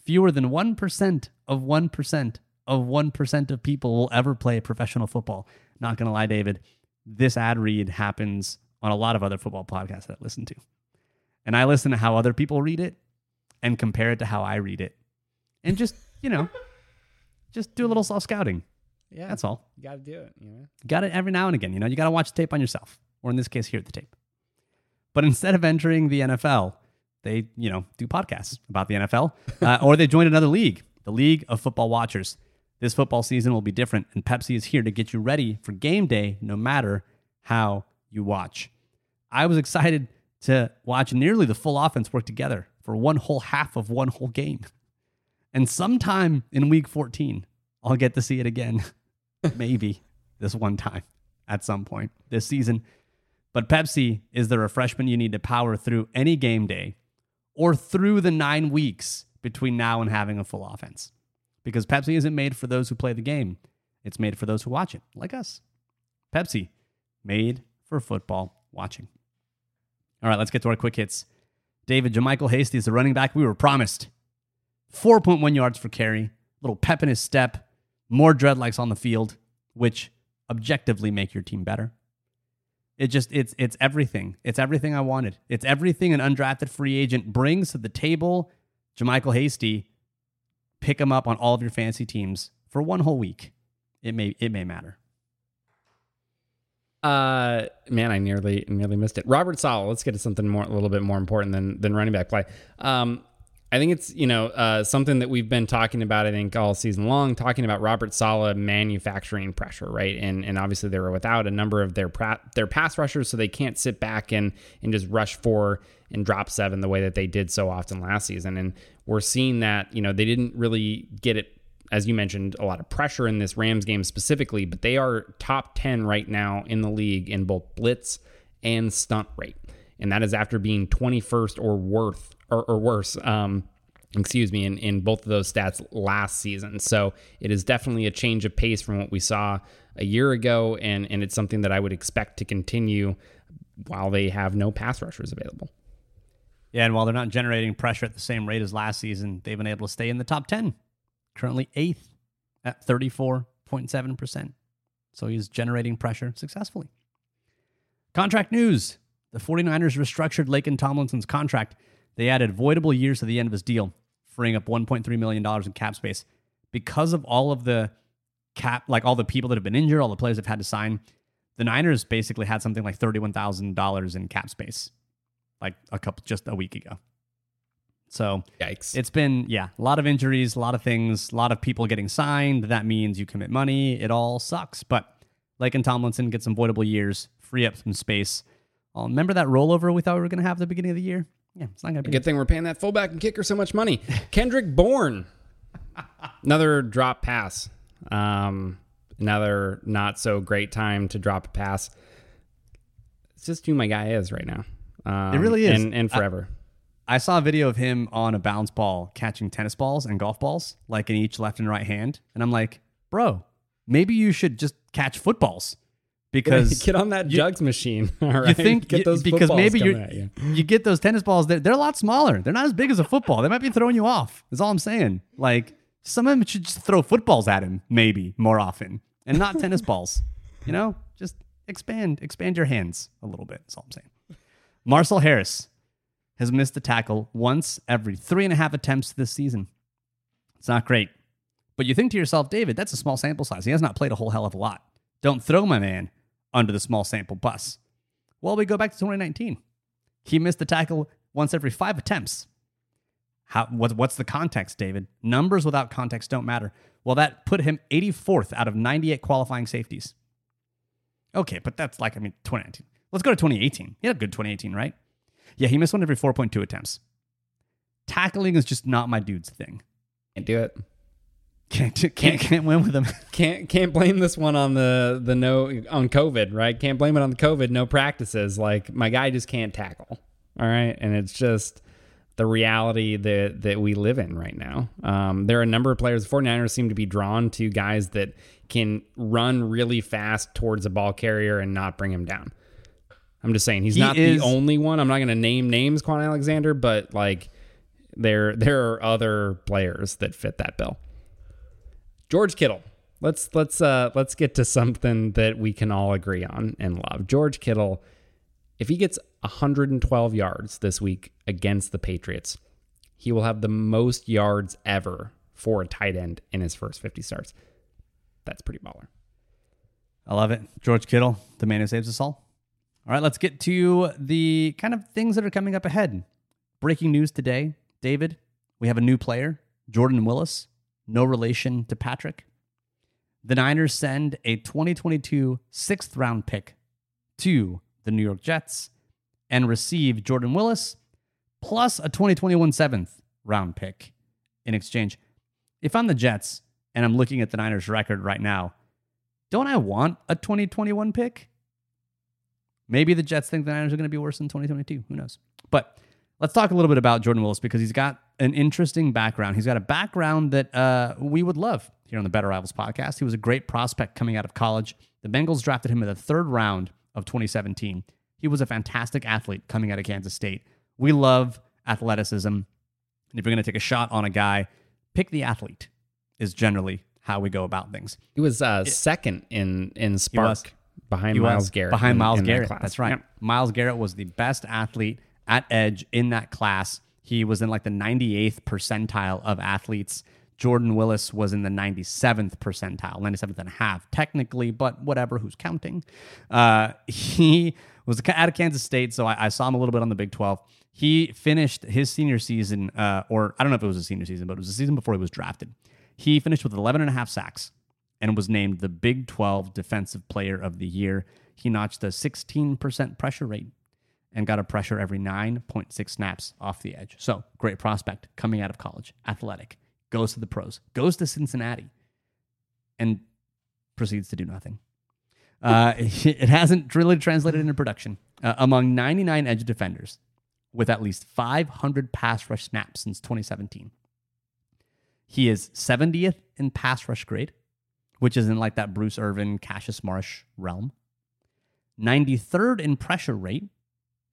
fewer than 1% of 1% of 1% of people will ever play professional football. Not going to lie, David, this ad read happens on a lot of other football podcasts that I listen to. And I listen to how other people read it and compare it to how I read it. And just, you know, just do a little self-scouting. Yeah. That's all. You got to do it. You know? Got it every now and again. You know, you got to watch the tape on yourself, or in this case, hear the tape. But instead of entering the NFL, they, you know, do podcasts about the NFL, or they join another league, the League of Football Watchers. This football season will be different, and Pepsi is here to get you ready for game day, no matter how you watch. I was excited to watch nearly the full offense work together for one whole half of one whole game. And sometime in week 14, I'll get to see it again. Maybe this one time at some point this season. But Pepsi is the refreshment you need to power through any game day or through the 9 weeks between now and having a full offense. Because Pepsi isn't made for those who play the game. It's made for those who watch it, like us. Pepsi, made for football watching. All right, let's get to our quick hits. David, JaMychal Hasty is the running back we were promised. 4.1 yards per carry, little pep in his step, more dreadlocks on the field, which objectively make your team better. It's everything. It's everything I wanted. It's everything an undrafted free agent brings to the table. JaMychal Hasty, pick him up on all of your fantasy teams for one whole week. It may matter. Man, I nearly missed it. Robert Saleh. Let's get to something more, a little bit more important than running back play. I think it's, you know, something that we've been talking about, I think, all season long, talking about Robert Saleh manufacturing pressure, right? And obviously they were without a number of their pass rushers, so they can't sit back and just rush four and drop seven the way that they did so often last season. And we're seeing that, you know, they didn't really get it, as you mentioned, a lot of pressure in this Rams game specifically, but they are top 10 right now in the league in both blitz and stunt rate. And that is after being 21st or worse, in both of those stats last season. So it is definitely a change of pace from what we saw a year ago, and it's something that I would expect to continue while they have no pass rushers available. Yeah, and while they're not generating pressure at the same rate as last season, they've been able to stay in the top 10, currently 8th at 34.7%. So he's generating pressure successfully. Contract news. The 49ers restructured Laken Tomlinson's contract. They added voidable years to the end of his deal, freeing up $1.3 million in cap space. Because of all of the cap, like all the people that have been injured, all the players have had to sign, the Niners basically had something like $31,000 in cap space, like just a week ago. So yikes. It's been, a lot of injuries, a lot of things, a lot of people getting signed. That means you commit money. It all sucks. But Laken Tomlinson gets some voidable years, free up some space. Remember that rollover we thought we were going to have at the beginning of the year? Yeah, it's not going to be. Good thing we're paying that fullback and kicker so much money. Kendrick Bourne. Another drop pass. Another not so great time to drop a pass. It's just who my guy is right now. It really is. And forever. I saw a video of him on a bounce ball catching tennis balls and golf balls, like in each left and right hand. And I'm like, bro, maybe you should just catch footballs. Because get on that jugs machine, all right? You think get those because maybe you get those tennis balls. They're a lot smaller. They're not as big as a football. They might be throwing you off. That's all I'm saying. Like some of them should just throw footballs at him, maybe more often, and not tennis balls. You know, just expand your hands a little bit. That's all I'm saying. Marcel Harris has missed the tackle once every 3.5 attempts this season. It's not great, but you think to yourself, David, that's a small sample size. He has not played a whole hell of a lot. Don't throw my man under the small sample bus. Well, we go back to 2019. He missed the tackle once every 5 attempts. What's the context, David? Numbers without context don't matter. Well, that put him 84th out of 98 qualifying safeties. Okay, but that's 2019. Let's go to 2018. He had a good 2018, right? Yeah, he missed one every 4.2 attempts. Tackling is just not my dude's thing. Can't do it. Can't win with them. Can't blame this one on the on COVID, right? Can't blame it on the COVID, no practices. Like my guy just can't tackle. All right. And it's just the reality that we live in right now. There are a number of players. The 49ers seem to be drawn to guys that can run really fast towards a ball carrier and not bring him down. I'm just saying he's not the only one. I'm not gonna name names, Quan Alexander, but there are other players that fit that bill. George Kittle. Let's get to something that we can all agree on and love. George Kittle, if he gets 112 yards this week against the Patriots, he will have the most yards ever for a tight end in his first 50 starts. That's pretty baller. I love it. George Kittle, the man who saves us all. All right, let's get to the kind of things that are coming up ahead. Breaking news today, David, we have a new player, Jordan Willis. No relation to Patrick. The Niners send a 2022 6th-round pick to the New York Jets and receive Jordan Willis plus a 2021 7th-round pick in exchange. If I'm the Jets and I'm looking at the Niners' record right now, don't I want a 2021 pick? Maybe the Jets think the Niners are going to be worse than 2022. Who knows? But let's talk a little bit about Jordan Willis because he's got an interesting background. He's got a background that we would love here on the Better Rivals podcast. He was a great prospect coming out of college. The Bengals drafted him in the 3rd round of 2017. He was a fantastic athlete coming out of Kansas State. We love athleticism. And if you're going to take a shot on a guy, pick the athlete is generally how we go about things. He was second in Spark behind Miles Garrett. Behind Miles Garrett. That's right. Yep. Miles Garrett was the best athlete at edge in that class. He was in the 98th percentile of athletes. Jordan Willis was in the 97th percentile, 97th and a half technically, but whatever, who's counting? He was out of Kansas State, so I saw him a little bit on the Big 12. He finished his senior season, or I don't know if it was a senior season, but it was the season before he was drafted. He finished with 11 and a half sacks and was named the Big 12 Defensive Player of the Year. He notched a 16% pressure rate and got a pressure every 9.6 snaps off the edge. So, great prospect coming out of college, athletic, goes to the pros, goes to Cincinnati, and proceeds to do nothing. It hasn't really translated into production. Among 99 edge defenders with at least 500 pass rush snaps since 2017. He is 70th in pass rush grade, which is in that Bruce Irvin, Cassius Marsh realm. 93rd in pressure rate,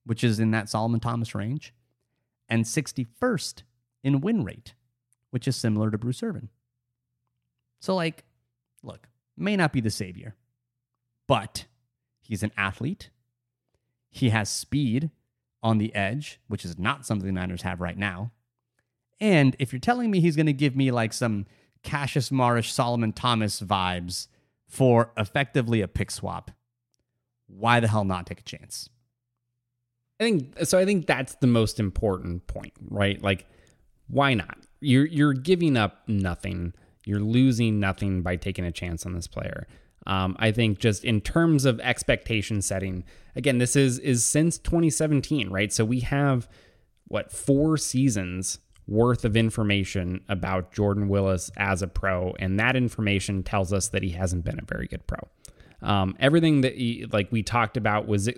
which is in that Solomon Thomas range, and 61st in win rate, which is similar to Bruce Irvin. So, look, may not be the savior, but he's an athlete. He has speed on the edge, which is not something the Niners have right now. And if you're telling me he's going to give me, some Cassius Marsh, Solomon Thomas vibes for effectively a pick swap, why the hell not take a chance? I think that's the most important point, right? Why not? You're giving up nothing. You're losing nothing by taking a chance on this player. I think just in terms of expectation setting, again, this is since 2017, right? So we have what, 4 seasons worth of information about Jordan Willis as a pro, and that information tells us that he hasn't been a very good pro. Everything that we talked about was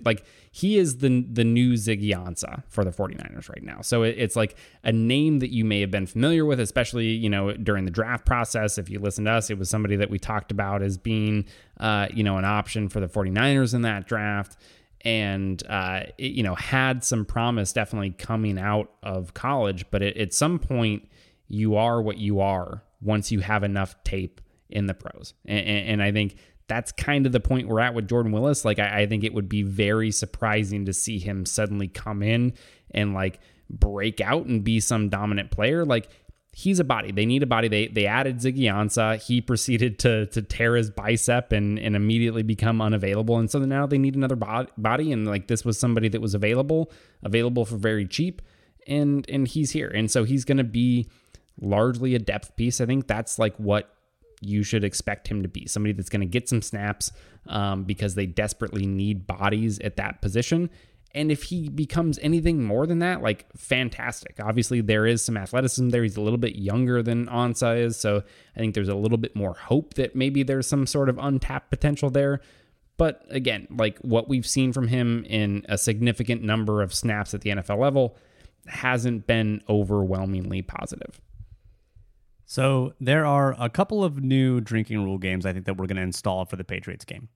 he is the new Ziggy Ansah for the 49ers right now. So it's like a name that you may have been familiar with, especially, during the draft process. If you listen to us, it was somebody that we talked about as being, an option for the 49ers in that draft. And, had some promise definitely coming out of college, but at some point you are what you are once you have enough tape in the pros. And I think that's kind of the point we're at with Jordan Willis. I think it would be very surprising to see him suddenly come in and break out and be some dominant player. He's a body. They need a body. They added Ziggy Ansah. He proceeded to tear his bicep and immediately become unavailable. And so now they need another body. And this was somebody that was available for very cheap. And he's here. And so he's going to be largely a depth piece. I think that's what you should expect him to be, somebody that's going to get some snaps because they desperately need bodies at that position. And if he becomes anything more than that, fantastic. Obviously, there is some athleticism there. He's a little bit younger than Ansah is, so I think there's a little bit more hope that maybe there's some sort of untapped potential there. But again, what we've seen from him in a significant number of snaps at the NFL level hasn't been overwhelmingly positive. So there are a couple of new drinking rule games I think that we're going to install for the Patriots game.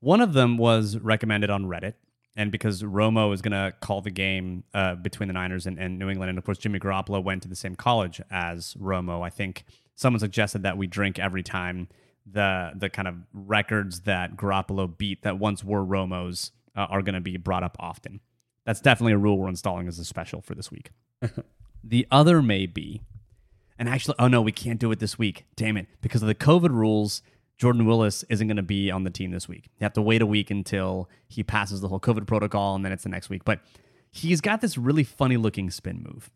One of them was recommended on Reddit, and because Romo is going to call the game between the Niners and New England, and of course Jimmy Garoppolo went to the same college as Romo, I think someone suggested that we drink every time the kind of records that Garoppolo beat that once were Romo's are going to be brought up often. That's definitely a rule we're installing as a special for this week. The other may be, and actually, oh no, we can't do it this week. Damn it. Because of the COVID rules, Jordan Willis isn't going to be on the team this week. You have to wait a week until he passes the whole COVID protocol, and then it's the next week. But he's got this really funny-looking spin move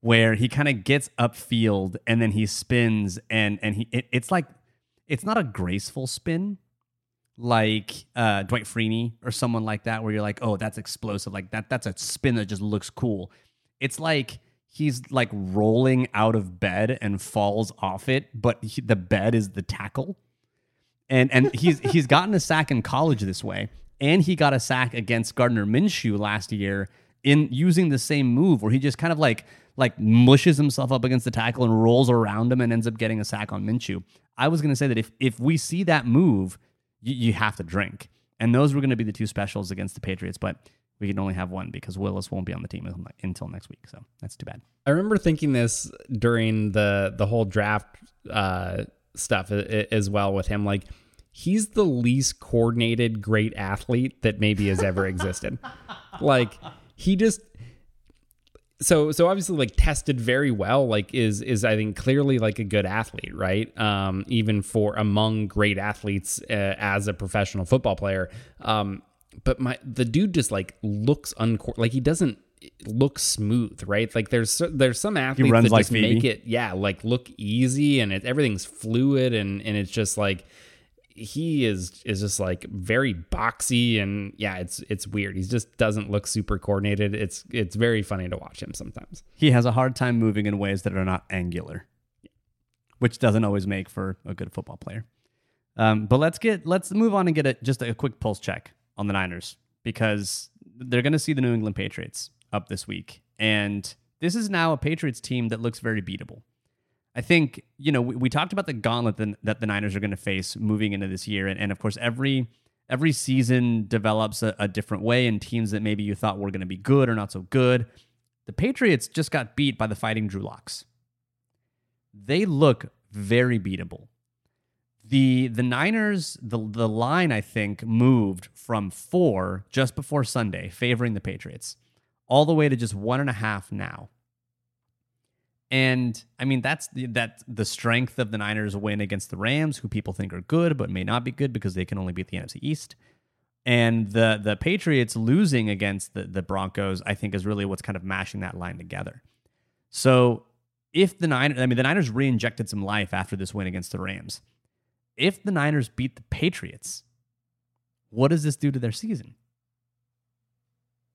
where he kind of gets upfield, and then he spins, and it's not a graceful spin like Dwight Freeney or someone like that where you're like, oh, that's explosive. That's a spin that just looks cool. It's like he's rolling out of bed and falls off it, but the bed is the tackle. And he's gotten a sack in college this way, and he got a sack against Gardner Minshew last year in using the same move where he just kind of mushes himself up against the tackle and rolls around him and ends up getting a sack on Minshew. I was going to say that if we see that move, you have to drink. And those were going to be the two specials against the Patriots, but we can only have one because Willis won't be on the team until next week. So that's too bad. I remember thinking this during the whole draft stuff as well with him. He's the least coordinated great athlete that maybe has ever existed. He just... So obviously tested very well, is I think clearly a good athlete, right? Even for among great athletes as a professional football player. But the dude just looks he doesn't look smooth, right? There's some athletes that just make it, look easy, and everything's fluid, and it's just he is just very boxy, and it's weird. He just doesn't look super coordinated. It's very funny to watch him sometimes. He has a hard time moving in ways that are not angular, which doesn't always make for a good football player. But let's move on and get just a quick pulse check on the Niners, because they're going to see the New England Patriots up this week. And this is now a Patriots team that looks very beatable. I think, we talked about the gauntlet that the Niners are going to face moving into this year. And of course, every season develops a different way, and teams that maybe you thought were going to be good or not so good. The Patriots just got beat by the Fighting Drew Locks. They look very beatable. The Niners, the line, I think, moved from 4 just before Sunday, favoring the Patriots, all the way to just 1.5 now. And, I mean, that's the strength of the Niners' win against the Rams, who people think are good but may not be good because they can only beat the NFC East. And the Patriots losing against the Broncos, I think, is really what's kind of mashing that line together. So if the Niners re-injected some life after this win against the Rams. If the Niners beat the Patriots, what does this do to their season?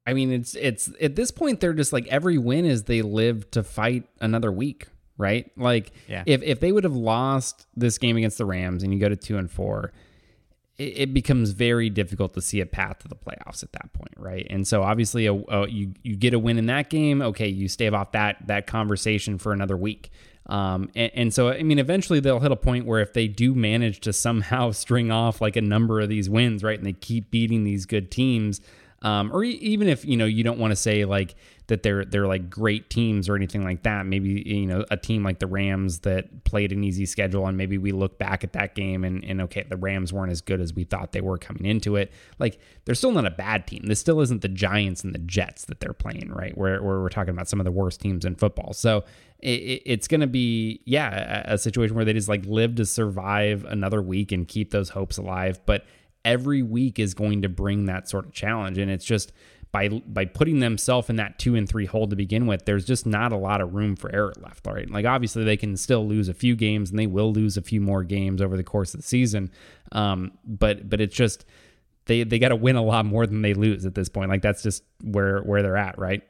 I mean, it's at this point, they're just like every win is they live to fight another week, right? Like if they would have lost this game against the Rams and you go to 2-4, it becomes very difficult to see a path to the playoffs at that point, right? And so obviously you get a win in that game. Okay, you stave off that conversation for another week. And so, I mean, eventually they'll hit a point where if they do manage to somehow string off like a number of these wins, right, and they keep beating these good teams, or even if, you know, you don't want to say like that they're like great teams or anything like that. Maybe, you know, a team like the Rams that played an easy schedule and maybe we look back at that game and okay, the Rams weren't as good as we thought they were coming into it. Like they're still not a bad team. This still isn't the Giants and the Jets that they're playing, right? Where we're talking about some of the worst teams in football. So it's going to be, a situation where they just like live to survive another week and keep those hopes alive. But every week is going to bring that sort of challenge. And it's just by putting themselves in that 2-3 hole to begin with, there's just not a lot of room for error left. All right. Like obviously they can still lose a few games and they will lose a few more games over the course of the season. But it's just, they got to win a lot more than they lose at this point. Like that's just where they're at. Right.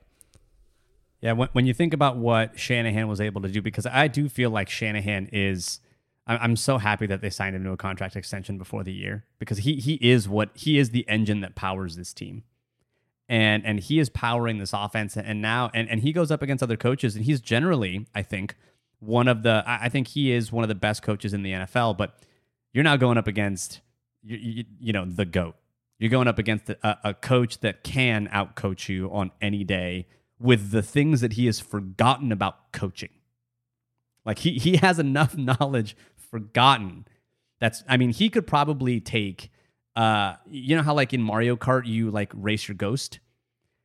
Yeah. When you think about what Shanahan was able to do, because I do feel like Shanahan is, I'm so happy that they signed him to a contract extension before the year, because he is the engine that powers this team, and he is powering this offense. And now and he goes up against other coaches, and he's generally, I think, one of the best coaches in the NFL. But you're now going up against you know the GOAT. You're going up against a coach that can outcoach you on any day with the things that he has forgotten about coaching. Like he has enough knowledge forgotten. He could probably take, you know how like in Mario Kart, you like race your ghost.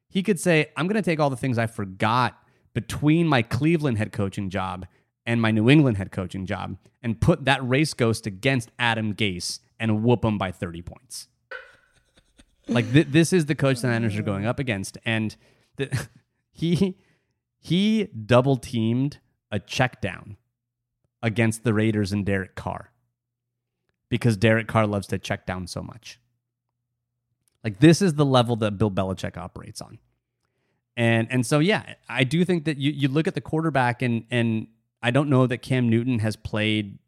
He could say, I'm going to take all the things I forgot between my Cleveland head coaching job and my New England head coaching job and put that race ghost against Adam Gase and whoop him by 30 points. Like this is the coach the Niners are going up against. And he double teamed a check down against the Raiders and Derek Carr, because Derek Carr loves to check down so much. Like this is the level that Bill Belichick operates on. And so, yeah, I do think that you look at the quarterback and I don't know that Cam Newton has played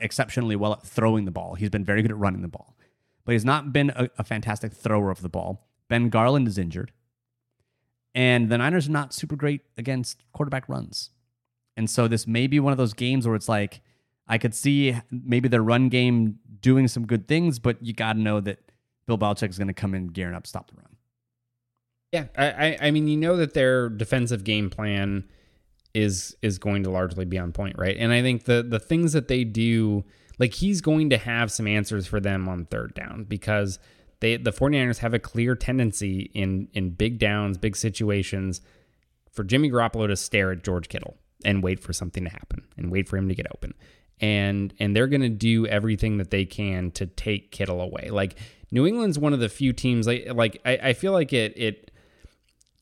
exceptionally well at throwing the ball. He's been very good at running the ball, but he's not been a fantastic thrower of the ball. Ben Garland is injured, and the Niners are not super great against quarterback runs. And so this may be one of those games where it's like, I could see maybe their run game doing some good things, but you got to know that Bill Belichick is going to come in gearing up, stop the run. Yeah, I mean, you know that their defensive game plan is going to largely be on point, right? And I think the things that they do, like he's going to have some answers for them on third down, because the 49ers have a clear tendency in big downs, big situations, for Jimmy Garoppolo to stare at George Kittle and wait for something to happen and wait for him to get open. And they're going to do everything that they can to take Kittle away. Like New England's one of the few teams, I feel like it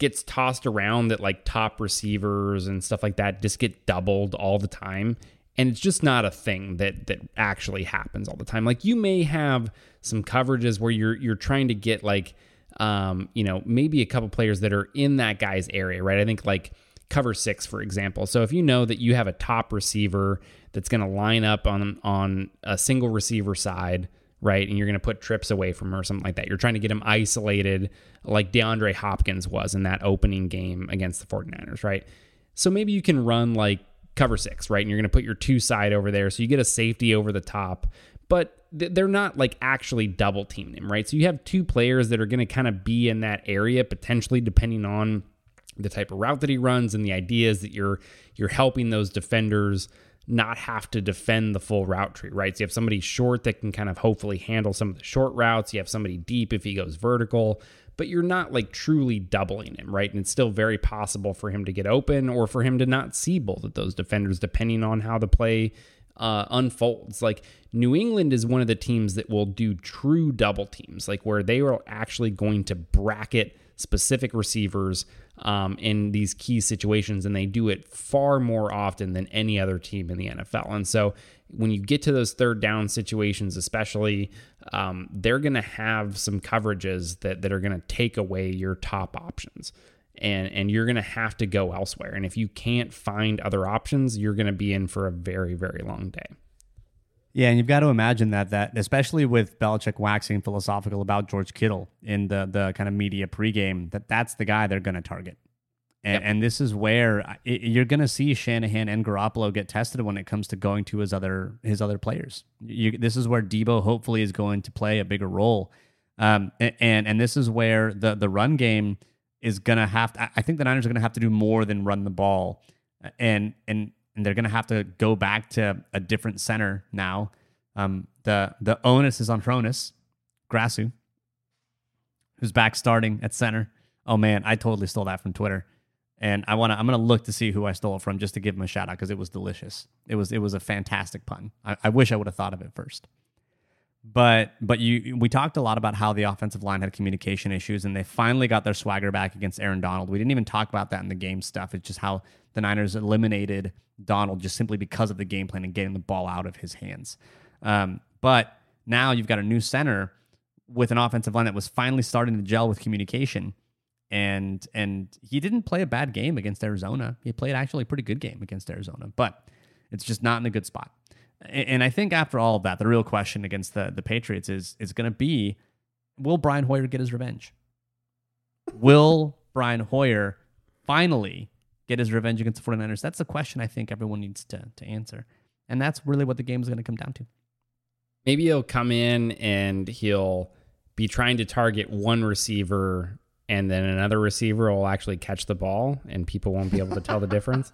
gets tossed around that like top receivers and stuff like that just get doubled all the time. And it's just not a thing that actually happens all the time. Like you may have some coverages where you're trying to get like, you know, maybe a couple players that are in that guy's area, right? I think like cover six, for example. So if you know that you have a top receiver that's going to line up on a single receiver side, right, and you're going to put trips away from him or something like that, you're trying to get him isolated like DeAndre Hopkins was in that opening game against the 49ers, right? So maybe you can run like cover six, right, and you're going to put your two side over there so you get a safety over the top, but they're not like actually double teaming him, right? So you have two players that are going to kind of be in that area potentially, depending on the type of route that he runs, and the idea is that you're helping those defenders not have to defend the full route tree, right? So you have somebody short that can kind of hopefully handle some of the short routes. You have somebody deep if he goes vertical, but you're not like truly doubling him, right? And it's still very possible for him to get open or for him to not see both of those defenders, depending on how the play unfolds. Like New England is one of the teams that will do true double teams, like where they are actually going to bracket specific receivers in these key situations, and they do it far more often than any other team in the NFL. And so when you get to those third down situations especially, they're going to have some coverages that are going to take away your top options. And you're going to have to go elsewhere. And if you can't find other options, you're going to be in for a very, very long day. Yeah, and you've got to imagine that especially with Belichick waxing philosophical about George Kittle in the kind of media pregame, that's the guy they're going to target. And this is where you're going to see Shanahan and Garoppolo get tested when it comes to going to his other players. This is where Debo hopefully is going to play a bigger role. And this is where the run game is going to have to, I think the Niners are going to have to do more than run the ball. And they're going to have to go back to a different center now. The onus is on Hronis Grasu, who's back starting at center. Oh man, I totally stole that from Twitter, and I'm gonna look to see who I stole it from just to give him a shout out because it was delicious. It was a fantastic pun. I wish I would have thought of it first. But we talked a lot about how the offensive line had communication issues, and they finally got their swagger back against Aaron Donald. We didn't even talk about that in the game stuff. It's just how the Niners eliminated Donald just simply because of the game plan and getting the ball out of his hands. But now you've got a new center with an offensive line that was finally starting to gel with communication. And he didn't play a bad game against Arizona. He played actually a pretty good game against Arizona, but it's just not in a good spot. And I think after all of that, the real question against the Patriots is going to be, will Brian Hoyer get his revenge? Will Brian Hoyer finally get his revenge against the 49ers? That's the question I think everyone needs to answer. And that's really what the game is going to come down to. Maybe he'll come in and he'll be trying to target one receiver, and then another receiver will actually catch the ball, and people won't be able to tell the difference.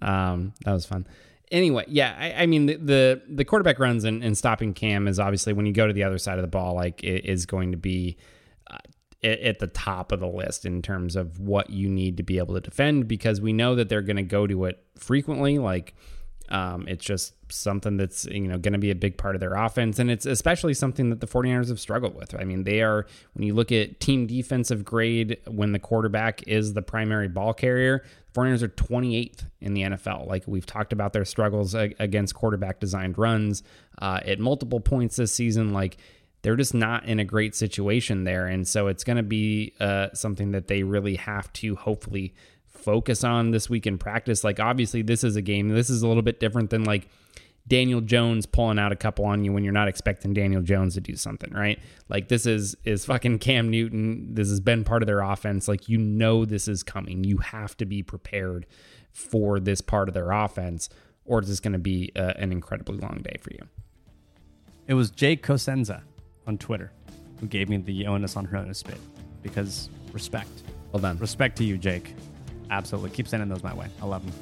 That was fun. Anyway, yeah, I mean, the quarterback runs and stopping Cam is obviously, when you go to the other side of the ball, like, it is going to be at the top of the list in terms of what you need to be able to defend, because we know that they're going to go to it frequently. Like, it's just something that's, going to be a big part of their offense. And it's especially something that the 49ers have struggled with. I mean, they are, when you look at team defensive grade, when the quarterback is the primary ball carrier, the 49ers are 28th in the NFL. Like, we've talked about their struggles against quarterback designed runs at multiple points this season. Like, they're just not in a great situation there. And so it's going to be something that they really have to hopefully focus on this week in practice. Like, obviously this is a game, this is a little bit different than like Daniel Jones pulling out a couple on you when you're not expecting Daniel Jones to do something, right? Like, this is fucking Cam Newton. This has been part of their offense. Like, this is coming. You have to be prepared for this part of their offense, or it's just going to be an incredibly long day for you. It was Jake Cosenza on Twitter who gave me the onus on Hronis bit, because respect. Well done. Respect to you, Jake. Absolutely. Keep sending those my way. I love them.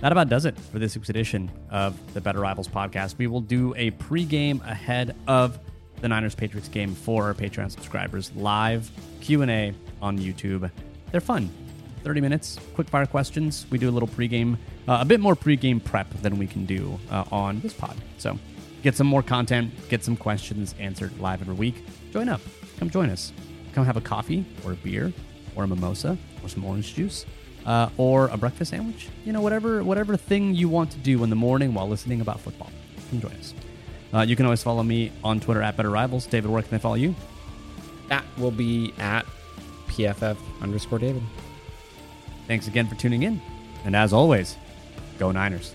That about does it for this week's edition of the Better Rivals podcast. We will do a pregame ahead of the Niners-Patriots game for our Patreon subscribers. Live Q&A on YouTube. They're fun. 30 minutes, quick-fire questions. We do a little pregame, a bit more pregame prep than we can do on this pod. So get some more content, get some questions answered live every week. Join up. Come join us. Come have a coffee or a beer or a mimosa or some orange juice. Or a breakfast sandwich, whatever thing you want to do in the morning while listening about football. Come join us. You can always follow me on Twitter at Better Rivals. David, where can they follow you? That will be at PFF_David. Thanks again for tuning in. And as always, go Niners.